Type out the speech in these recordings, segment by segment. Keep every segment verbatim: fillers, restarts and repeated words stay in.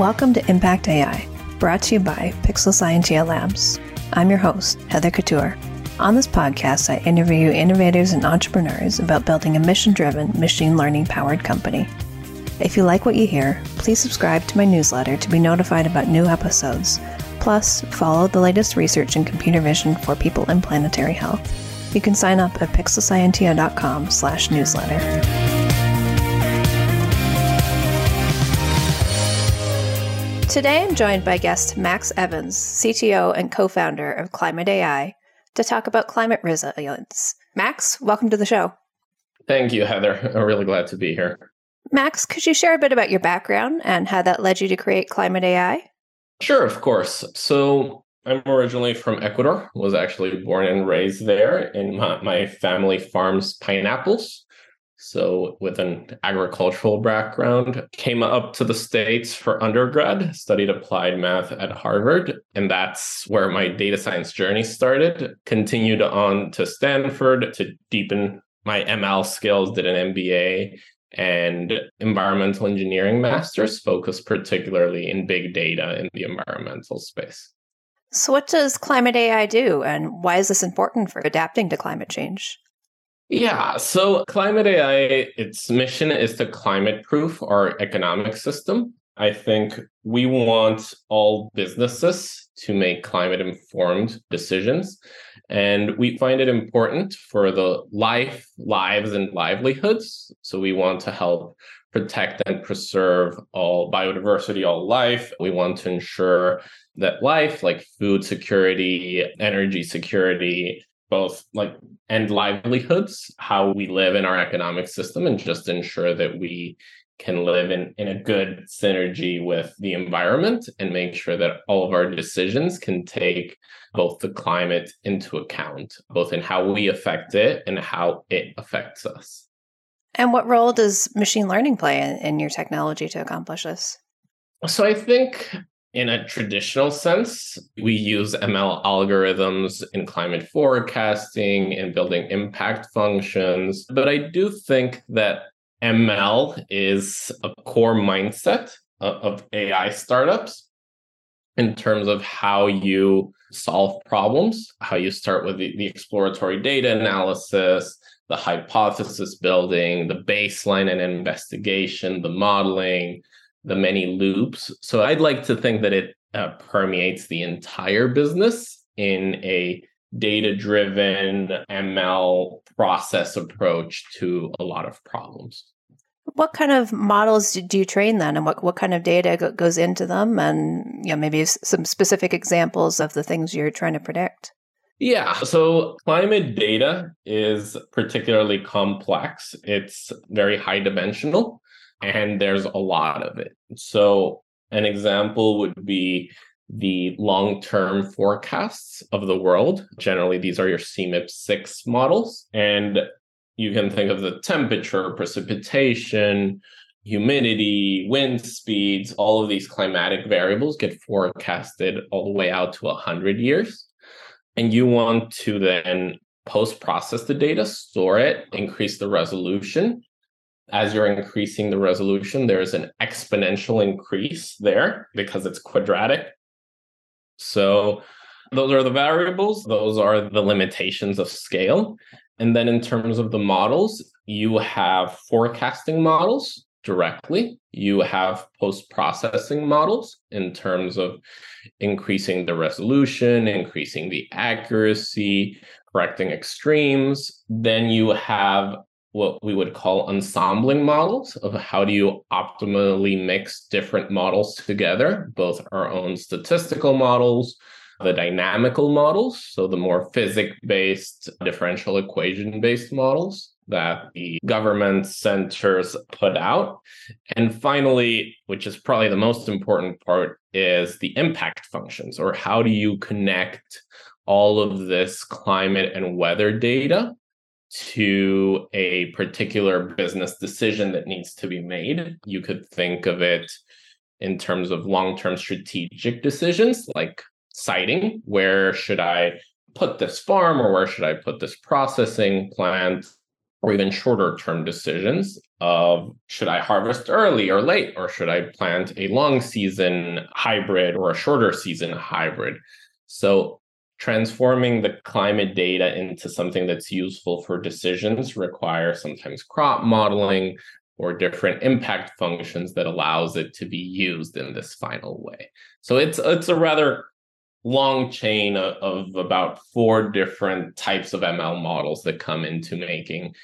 Welcome to Impact A I, brought to you by Pixel Scientia Labs. I'm your host, Heather Couture. On this podcast, I interview innovators and entrepreneurs about building a mission-driven, machine learning-powered company. If you like what you hear, please subscribe to my newsletter to be notified about new episodes. Plus, follow the latest research in computer vision for people and planetary health. You can sign up at pixelscientia.com slash newsletter. Today, I'm joined by guest Max Evans, C T O and co-founder of ClimateAi, to talk about climate resilience. Max, welcome to the show. Thank you, Heather. I'm really glad to be here. Max, could you share a bit about your background and how that led you to create ClimateAi? Sure, of course. So I'm originally from Ecuador, was actually born and raised there, and my, my family farms pineapples. So with an agricultural background, came up to the States for undergrad, studied applied math at Harvard, and that's where my data science journey started. Continued on to Stanford to deepen my M L skills, did an M B A and environmental engineering master's, focused particularly in big data in the environmental space. So what does ClimateAi do, and why is this important for adapting to climate change? Yeah, so ClimateAi, its mission is to climate-proof our economic system. I think we want all businesses to make climate-informed decisions, and we find it important for the life, lives, and livelihoods. So we want to help protect and preserve all biodiversity, all life. We want to ensure that life, like food security, energy security, both like and livelihoods, how we live in our economic system, and just ensure that we can live in, in a good synergy with the environment and make sure that all of our decisions can take both the climate into account, both in how we affect it and how it affects us. And what role does machine learning play in, in your technology to accomplish this? So I think in a traditional sense, we use M L algorithms in climate forecasting and building impact functions. But I do think that M L is a core mindset of A I startups in terms of how you solve problems, how you start with the, the exploratory data analysis, the hypothesis building, the baseline and investigation, the modeling, the many loops. So I'd like to think that it uh, permeates the entire business in a data-driven M L process approach to a lot of problems. What kind of models do you train then, and what, what kind of data go- goes into them? And you know, maybe some specific examples of the things you're trying to predict. Yeah, so climate data is particularly complex. It's very high dimensional, and there's a lot of it. So an example would be the long-term forecasts of the world. Generally, these are your C M I P six models. And you can think of the temperature, precipitation, humidity, wind speeds, all of these climatic variables get forecasted all the way out to one hundred years. And you want to then post-process the data, store it, increase the resolution. As you're increasing the resolution, there is an exponential increase there because it's quadratic. So those are the variables. Those are the limitations of scale. And then in terms of the models, you have forecasting models directly. You have post-processing models in terms of increasing the resolution, increasing the accuracy, correcting extremes. Then you have what we would call ensembling models of how do you optimally mix different models together, both our own statistical models, the dynamical models, so the more physics-based, differential equation-based models that the government centers put out. And finally, which is probably the most important part, is the impact functions, or how do you connect all of this climate and weather data to a particular business decision that needs to be made. You could think of it in terms of long-term strategic decisions, like siting. Where should I put this farm, or where should I put this processing plant? or even shorter term decisions of should I harvest early or late, or should I plant a long season hybrid or a shorter season hybrid? So transforming the climate data into something that's useful for decisions requires sometimes crop modeling or different impact functions that allows it to be used in this final way. So it's, it's a rather long chain of, of about four different types of M L models that come into making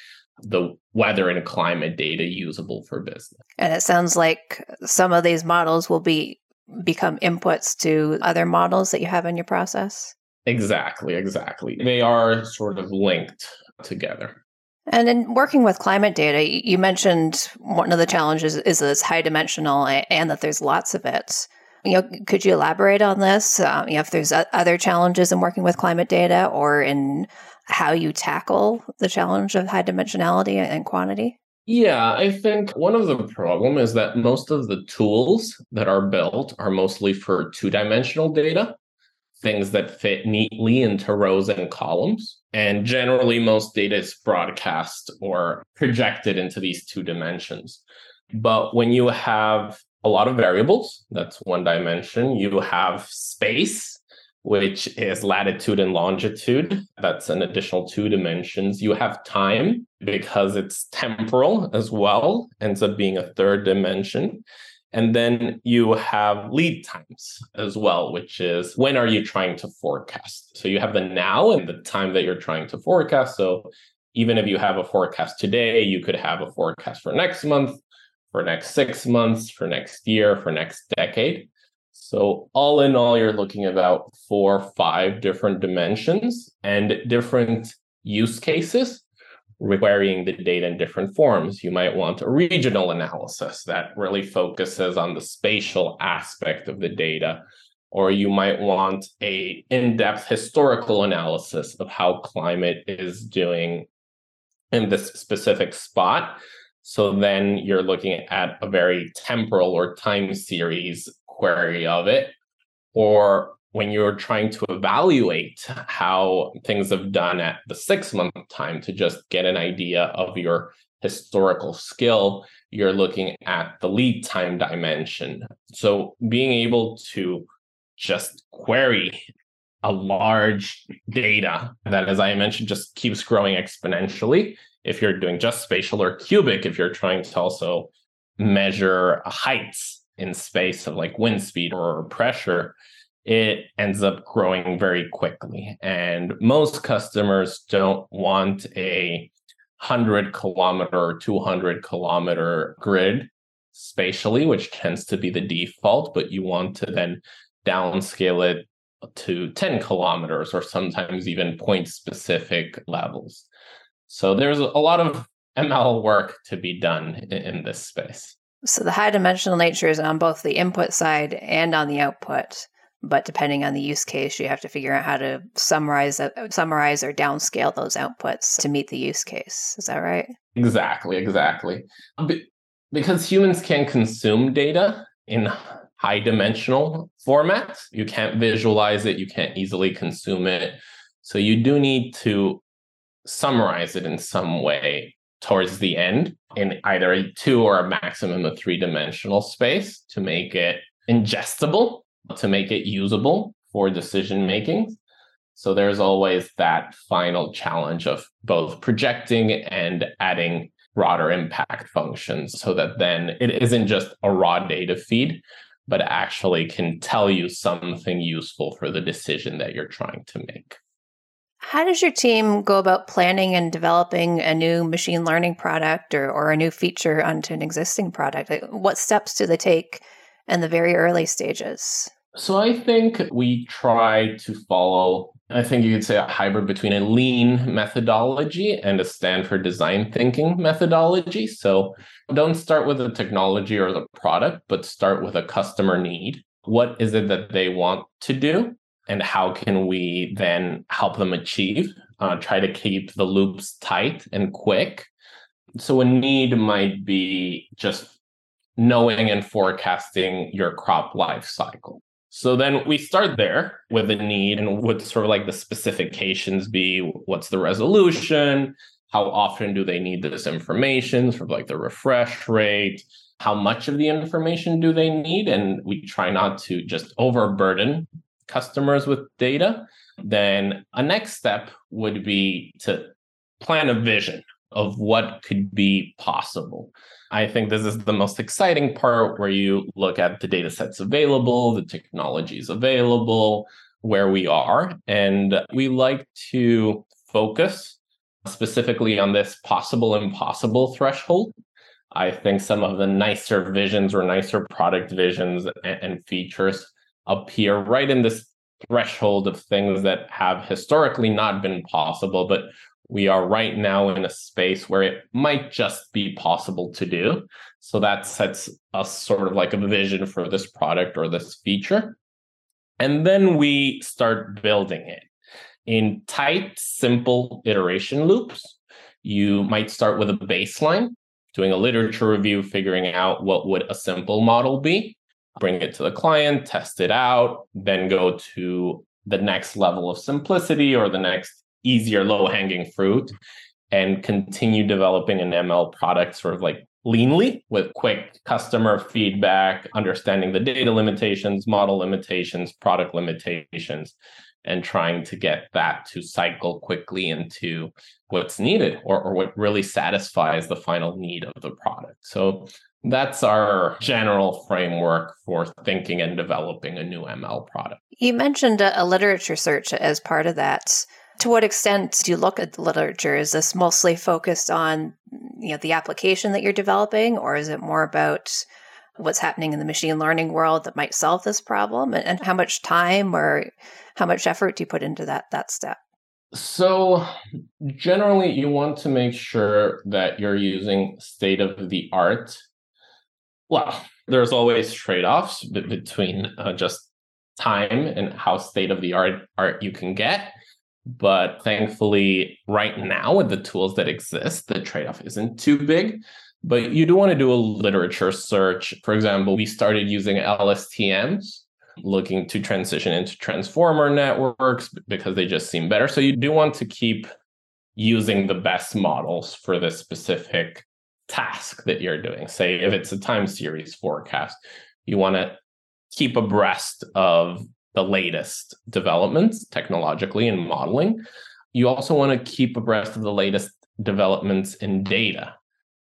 the weather and climate data usable for business. And it sounds like some of these models will be become inputs to other models that you have in your process? Exactly, exactly. They are sort of linked together. And in working with climate data, you mentioned one of the challenges is that it's high dimensional and that there's lots of it. You know, could you elaborate on this? Um, you know, if there's other challenges in working with climate data or in how you tackle the challenge of high dimensionality and quantity? Yeah, I think one of the problem is that most of the tools that are built are mostly for two-dimensional data, things that fit neatly into rows and columns. And generally, most data is broadcast or projected into these two dimensions. But when you have a lot of variables, that's one dimension. You have space, which is latitude and longitude. That's an additional two dimensions. You have time, because it's temporal as well, ends up being a third dimension. And then you have lead times as well, which is when are you trying to forecast? So you have the now and the time that you're trying to forecast. So even if you have a forecast today, you could have a forecast for next month, for next six months, for next year, for next decade. So all in all, you're looking at about four or five different dimensions and different use cases requiring the data in different forms. You might want a regional analysis that really focuses on the spatial aspect of the data, or you might want a in-depth historical analysis of how climate is doing in this specific spot. So then you're looking at a very temporal or time series query of it. Or when you're trying to evaluate how things have done at the six-month time to just get an idea of your historical skill, you're looking at the lead time dimension. So being able to just query a large data that, as I mentioned, just keeps growing exponentially. If you're doing just spatial or cubic, if you're trying to also measure heights in space of like wind speed or pressure, it ends up growing very quickly. And most customers don't want a one hundred kilometer or two hundred kilometer grid spatially, which tends to be the default, but you want to then downscale it to ten kilometers or sometimes even point specific levels. So there's a lot of M L work to be done in this space. So the high dimensional nature is on both the input side and on the output, but depending on the use case, you have to figure out how to summarize summarize or downscale those outputs to meet the use case. Is that right? Exactly, exactly. Because humans can consume data in high dimensional formats, you can't visualize it, you can't easily consume it. So you do need to summarize it in some way towards the end in either a two or a maximum of three-dimensional space to make it ingestible, to make it usable for decision-making. So there's always that final challenge of both projecting and adding broader impact functions so that then it isn't just a raw data feed, but actually can tell you something useful for the decision that you're trying to make. How does your team go about planning and developing a new machine learning product or, or a new feature onto an existing product? Like, what steps do they take in the very early stages? So I think we try to follow, I think you could say a hybrid between a lean methodology and a Stanford design thinking methodology. So don't start with the technology or the product, but start with a customer need. What is it that they want to do? And how can we then help them achieve? Uh, try to keep the loops tight and quick. So a need might be just knowing and forecasting your crop life cycle. So then we start there with the need and what sort of like the specifications be, what's the resolution, How often do they need this information for like the refresh rate? How much of the information do they need? And we try not to just overburden customers with data. Then a next step would be to plan a vision of what could be possible. I think this is the most exciting part, where you look at the data sets available, the technologies available, where we are. And we like to focus specifically on this possible impossible threshold. I think some of the nicer visions or nicer product visions and features appear right in this threshold of things that have historically not been possible, but we are right now in a space where it might just be possible to do. So that sets us sort of like a vision for this product or this feature. And then we start building it in tight, simple iteration loops. You might start with a baseline, doing a literature review, figuring out what would a simple model be, bring it to the client, test it out, then go to the next level of simplicity or the next easier low-hanging fruit, and continue developing an M L product sort of like leanly with quick customer feedback, understanding the data limitations, model limitations, product limitations, and trying to get that to cycle quickly into what's needed or, or what really satisfies the final need of the product. So that's our general framework for thinking and developing a new M L product. You mentioned a, a literature search as part of that. To what extent do you look at the literature? Is this mostly focused on, you know, the application that you're developing, or is it more about what's happening in the machine learning world that might solve this problem? And, and how much time or how much effort do you put into that, that step? So generally, you want to make sure that you're using state-of-the-art. Well, there's always trade-offs b- between uh, just time and how state-of-the-art art you can get. But thankfully, right now, with the tools that exist, the trade-off isn't too big. But you do want to do a literature search. For example, we started using L S T Ms, looking to transition into transformer networks because they just seem better. So you do want to keep using the best models for this specific task that you're doing. Say, if it's a time series forecast, you want to keep abreast of the latest developments technologically in modeling. You also want to keep abreast of the latest developments in data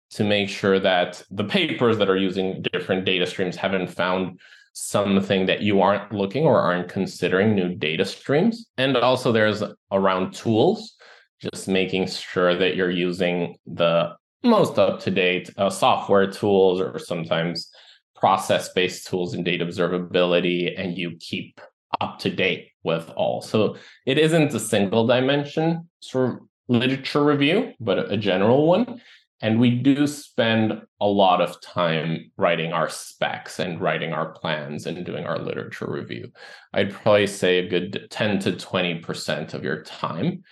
to make sure that the papers that are using different data streams haven't found something that you aren't looking or aren't considering new data streams. And also there's around tools, just making sure that you're using the most up-to-date uh, software tools, or sometimes process-based tools in data observability, and you keep up to date with all. So it isn't a single dimension sort of literature review, but a general one. And we do spend a lot of time writing our specs and writing our plans and doing our literature review. I'd probably say a good ten to twenty percent of your time,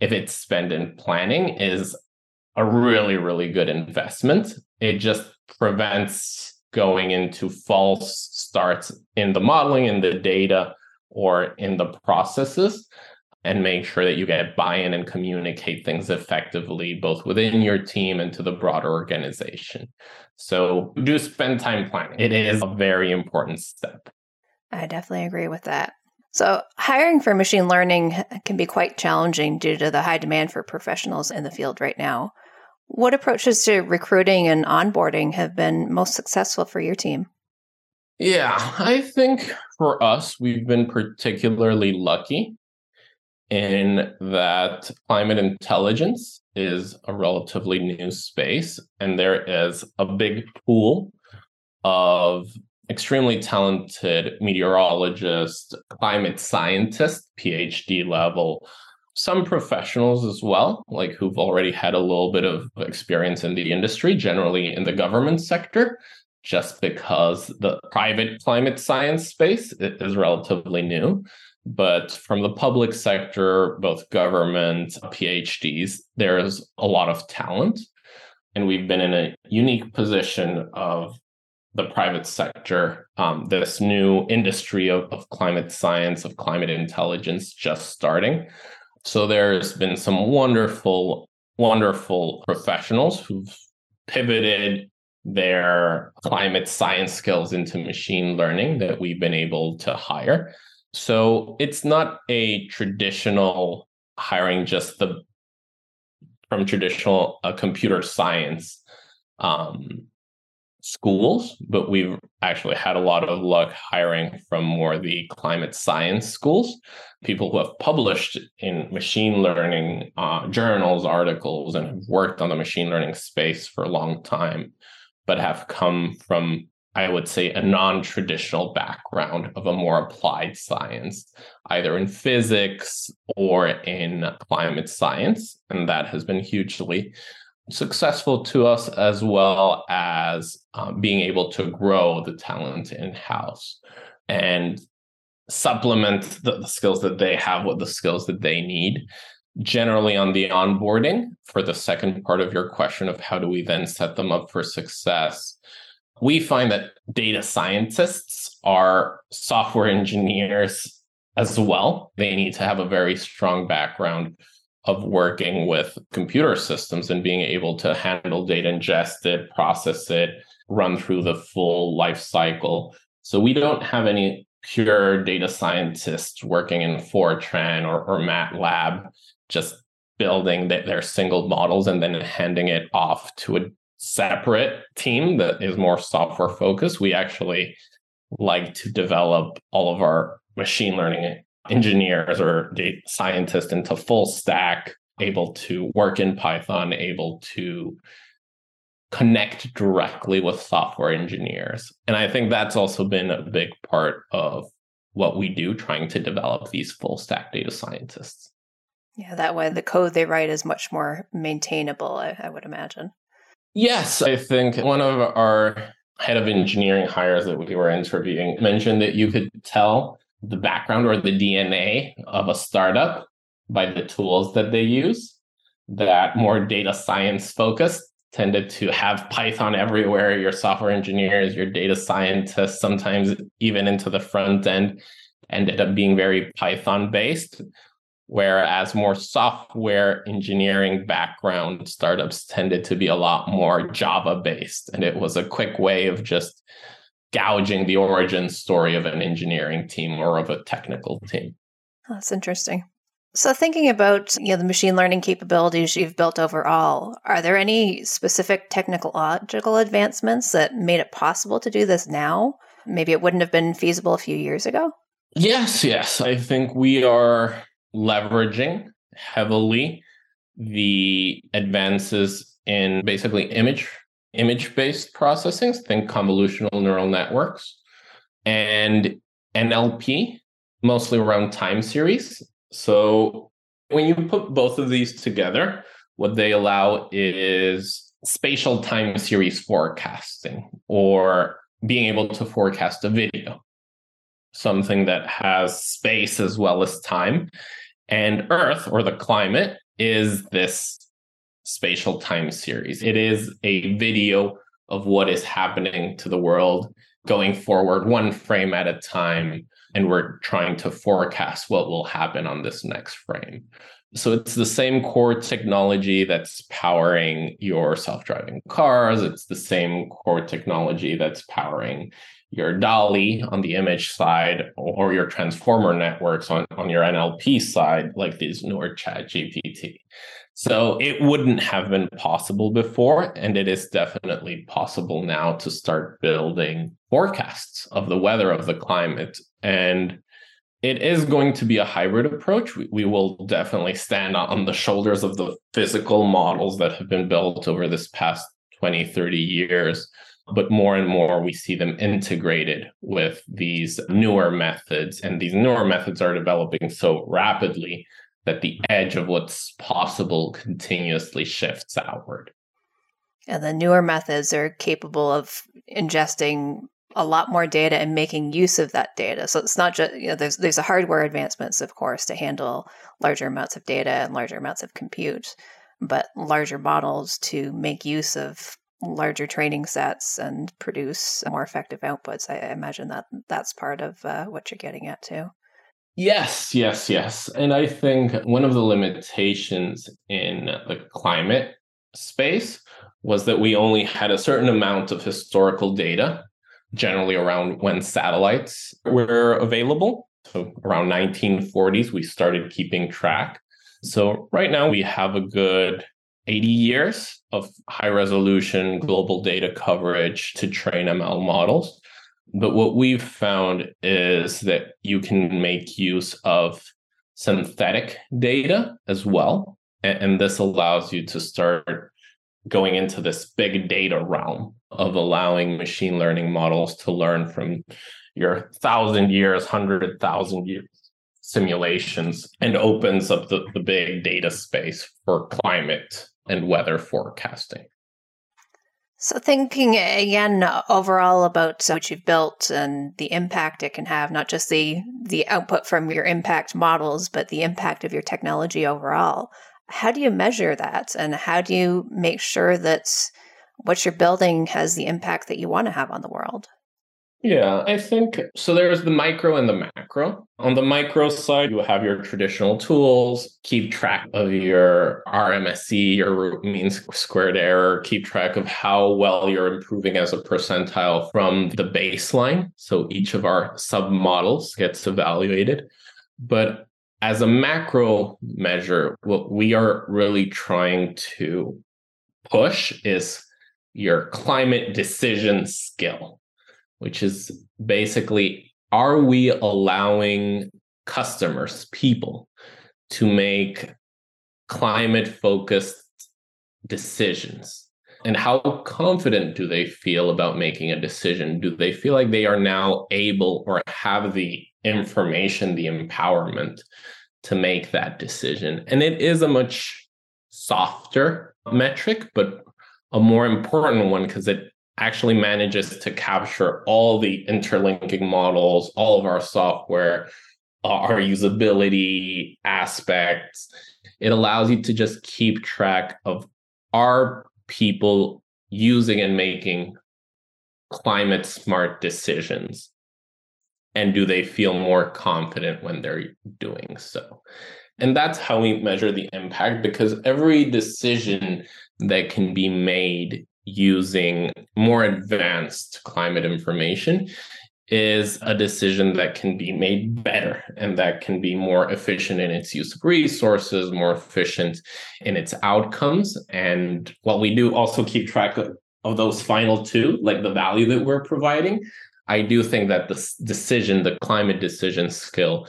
if it's spent in planning, is a really, really good investment. It just prevents going into false starts in the modeling, in the data, or in the processes, and make sure that you get buy-in and communicate things effectively, both within your team and to the broader organization. So do spend time planning. It is a very important step. I definitely agree with that. So hiring for machine learning can be quite challenging due to the high demand for professionals in the field right now. What approaches to recruiting and onboarding have been most successful for your team? Yeah, I think for us, we've been particularly lucky in that climate intelligence is a relatively new space, and there is a big pool of extremely talented meteorologists, climate scientists, P H D level, some professionals as well, like who've already had a little bit of experience in the industry, generally in the government sector, just because the private climate science space is relatively new. But from the public sector, both government, P H Ds, there's a lot of talent. And we've been in a unique position of the private sector. Um, this new industry of, of climate science, of climate intelligence just starting. So there's been some wonderful wonderful professionals who've pivoted their climate science skills into machine learning that we've been able to hire. So it's not a traditional hiring just the from traditional uh, computer science um, schools, but we've actually had a lot of luck hiring from more the climate science schools, people who have published in machine learning uh, journals, articles, and have worked on the machine learning space for a long time, but have come from, I would say, a non-traditional background of a more applied science, either in physics or in climate science. And that has been hugely successful to us, as well as uh, being able to grow the talent in-house and supplement the, the skills that they have with the skills that they need. Generally on the onboarding, for the second part of your question of how do we then set them up for success, we find that data scientists are software engineers as well. They need to have a very strong background of working with computer systems and being able to handle data, ingest it, process it, run through the full life cycle. So we don't have any pure data scientists working in Fortran or, or MATLAB, just building the, their single models and then handing it off to a separate team that is more software focused. We actually like to develop all of our machine learning engineers or data scientists into full stack, able to work in Python, able to connect directly with software engineers. And I think that's also been a big part of what we do, trying to develop these full stack data scientists. Yeah, that way the code they write is much more maintainable, I, I would imagine. Yes, I think one of our head of engineering hires that we were interviewing mentioned that you could tell the background or the D N A of a startup by the tools that they use, that more data science focused tended to have Python everywhere, your software engineers, your data scientists, sometimes even into the front end, ended up being very Python based. Whereas more software engineering background startups tended to be a lot more Java based. And it was a quick way of just gouging the origin story of an engineering team or of a technical team. That's interesting. So thinking about, you know, the machine learning capabilities you've built overall, are there any specific technological advancements that made it possible to do this now? Maybe it wouldn't have been feasible a few years ago? Yes, yes. I think we are leveraging heavily the advances in basically image, image-based processing, think convolutional neural networks, and N L P, mostly around time series. So when you put both of these together, what they allow is spatial time series forecasting, or being able to forecast a video, something that has space as well as time. And Earth, or the climate, is this spatial time series. It is a video of what is happening to the world going forward one frame at a time, and we're trying to forecast what will happen on this next frame. So it's the same core technology that's powering your self-driving cars. It's the same core technology that's powering your DALI on the image side, or your transformer networks on, on your N L P side, like these newer ChatGPT. So it wouldn't have been possible before, and it is definitely possible now to start building forecasts of the weather, of the climate. And it is going to be a hybrid approach. We, we will definitely stand on the shoulders of the physical models that have been built over this past twenty, thirty years. But more and more, we see them integrated with these newer methods. And these newer methods are developing so rapidly that the edge of what's possible continuously shifts outward. And the newer methods are capable of ingesting a lot more data and making use of that data. So it's not just, you know, there's there's a hardware advancements, of course, to handle larger amounts of data and larger amounts of compute, but larger models to make use of larger training sets and produce more effective outputs. I imagine that that's part of uh, what you're getting at too. Yes, yes, yes. And I think one of the limitations in the climate space was that we only had a certain amount of historical data, generally around when satellites were available. So around nineteen forties, we started keeping track. So right now we have a good eighty years of high resolution global data coverage to train M L models. But what we've found is that you can make use of synthetic data as well. And this allows you to start going into this big data realm of allowing machine learning models to learn from your thousand years, hundred thousand years simulations, and opens up the, the big data space for climate and weather forecasting. So thinking again overall about what you've built and the impact it can have, not just the the output from your impact models, but the impact of your technology overall. How do you measure that? And how do you make sure that what you're building has the impact that you want to have on the world? Yeah, I think so. There's the micro and the macro. On the micro side, you have your traditional tools, keep track of your R M S E, your root mean squared error, keep track of how well you're improving as a percentile from the baseline. So each of our sub-models gets evaluated. But as a macro measure, what we are really trying to push is your climate decision skill, which is basically, are we allowing customers, people, to make climate-focused decisions? And how confident do they feel about making a decision? Do they feel like they are now able or have the information, the empowerment to make that decision? And it is a much softer metric, but a more important one because it actually manages to capture all the interlinking models, all of our software, our usability aspects. It allows you to just keep track of, are people using and making climate smart decisions? And do they feel more confident when they're doing so? And that's how we measure the impact, because every decision that can be made using more advanced climate information is a decision that can be made better and that can be more efficient in its use of resources, more efficient in its outcomes. And while we do also keep track of, of those final two, like the value that we're providing, I do think that the decision, the climate decision skill,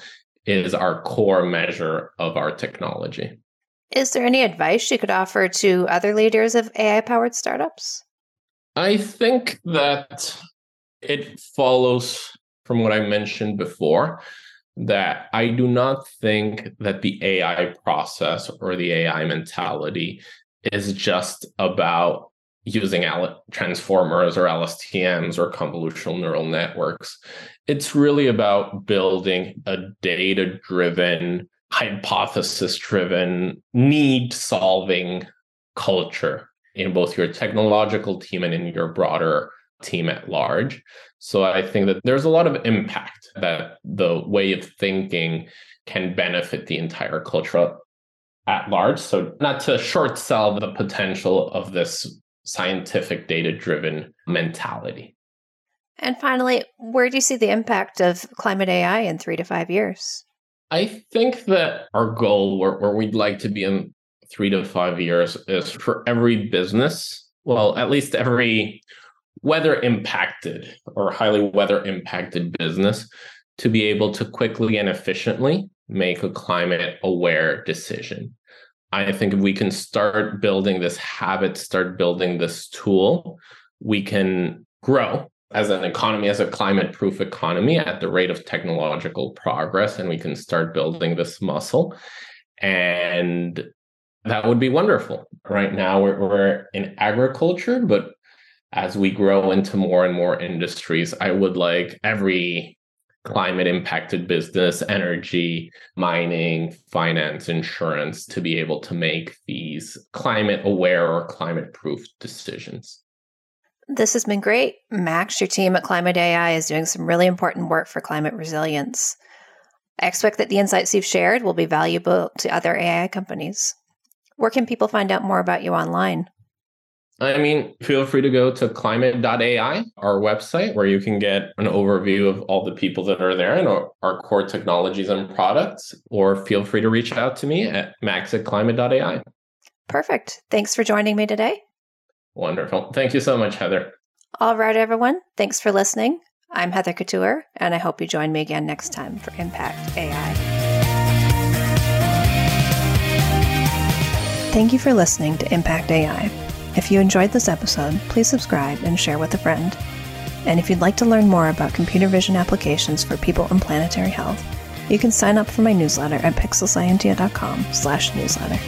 is our core measure of our technology. Is there any advice you could offer to other leaders of A I-powered startups? I think that it follows from what I mentioned before, that I do not think that the A I process or the A I mentality is just about using transformers or L S T Ms or convolutional neural networks. It's really about building a data-driven, hypothesis-driven, need-solving culture in both your technological team and in your broader team at large. So I think that there's a lot of impact that the way of thinking can benefit the entire culture at large. So not to short sell the potential of this scientific data-driven mentality. And finally, where do you see the impact of ClimateAi in three to five years? I think that our goal, where, where we'd like to be in three to five years, is for every business, well, at least every weather impacted or highly weather impacted business, to be able to quickly and efficiently make a climate aware decision. I think if we can start building this habit, start building this tool, we can grow as an economy, as a climate-proof economy at the rate of technological progress, and we can start building this muscle. And that would be wonderful. Right now, we're, we're in agriculture, but as we grow into more and more industries, I would like every climate-impacted business, energy, mining, finance, insurance, to be able to make these climate-aware or climate-proof decisions. This has been great. Max, your team at ClimateAi is doing some really important work for climate resilience. I expect that the insights you've shared will be valuable to other A I companies. Where can people find out more about you online? I mean, feel free to go to climate dot A I, our website, where you can get an overview of all the people that are there and our core technologies and products, or feel free to reach out to me at max at climate dot A I. Perfect. Thanks for joining me today. Wonderful. Thank you so much, Heather. All right, everyone. Thanks for listening. I'm Heather Couture, and I hope you join me again next time for Impact A I. Thank you for listening to Impact A I. If you enjoyed this episode, please subscribe and share with a friend. And if you'd like to learn more about computer vision applications for people and planetary health, you can sign up for my newsletter at pixel scientia dot com slash newsletter.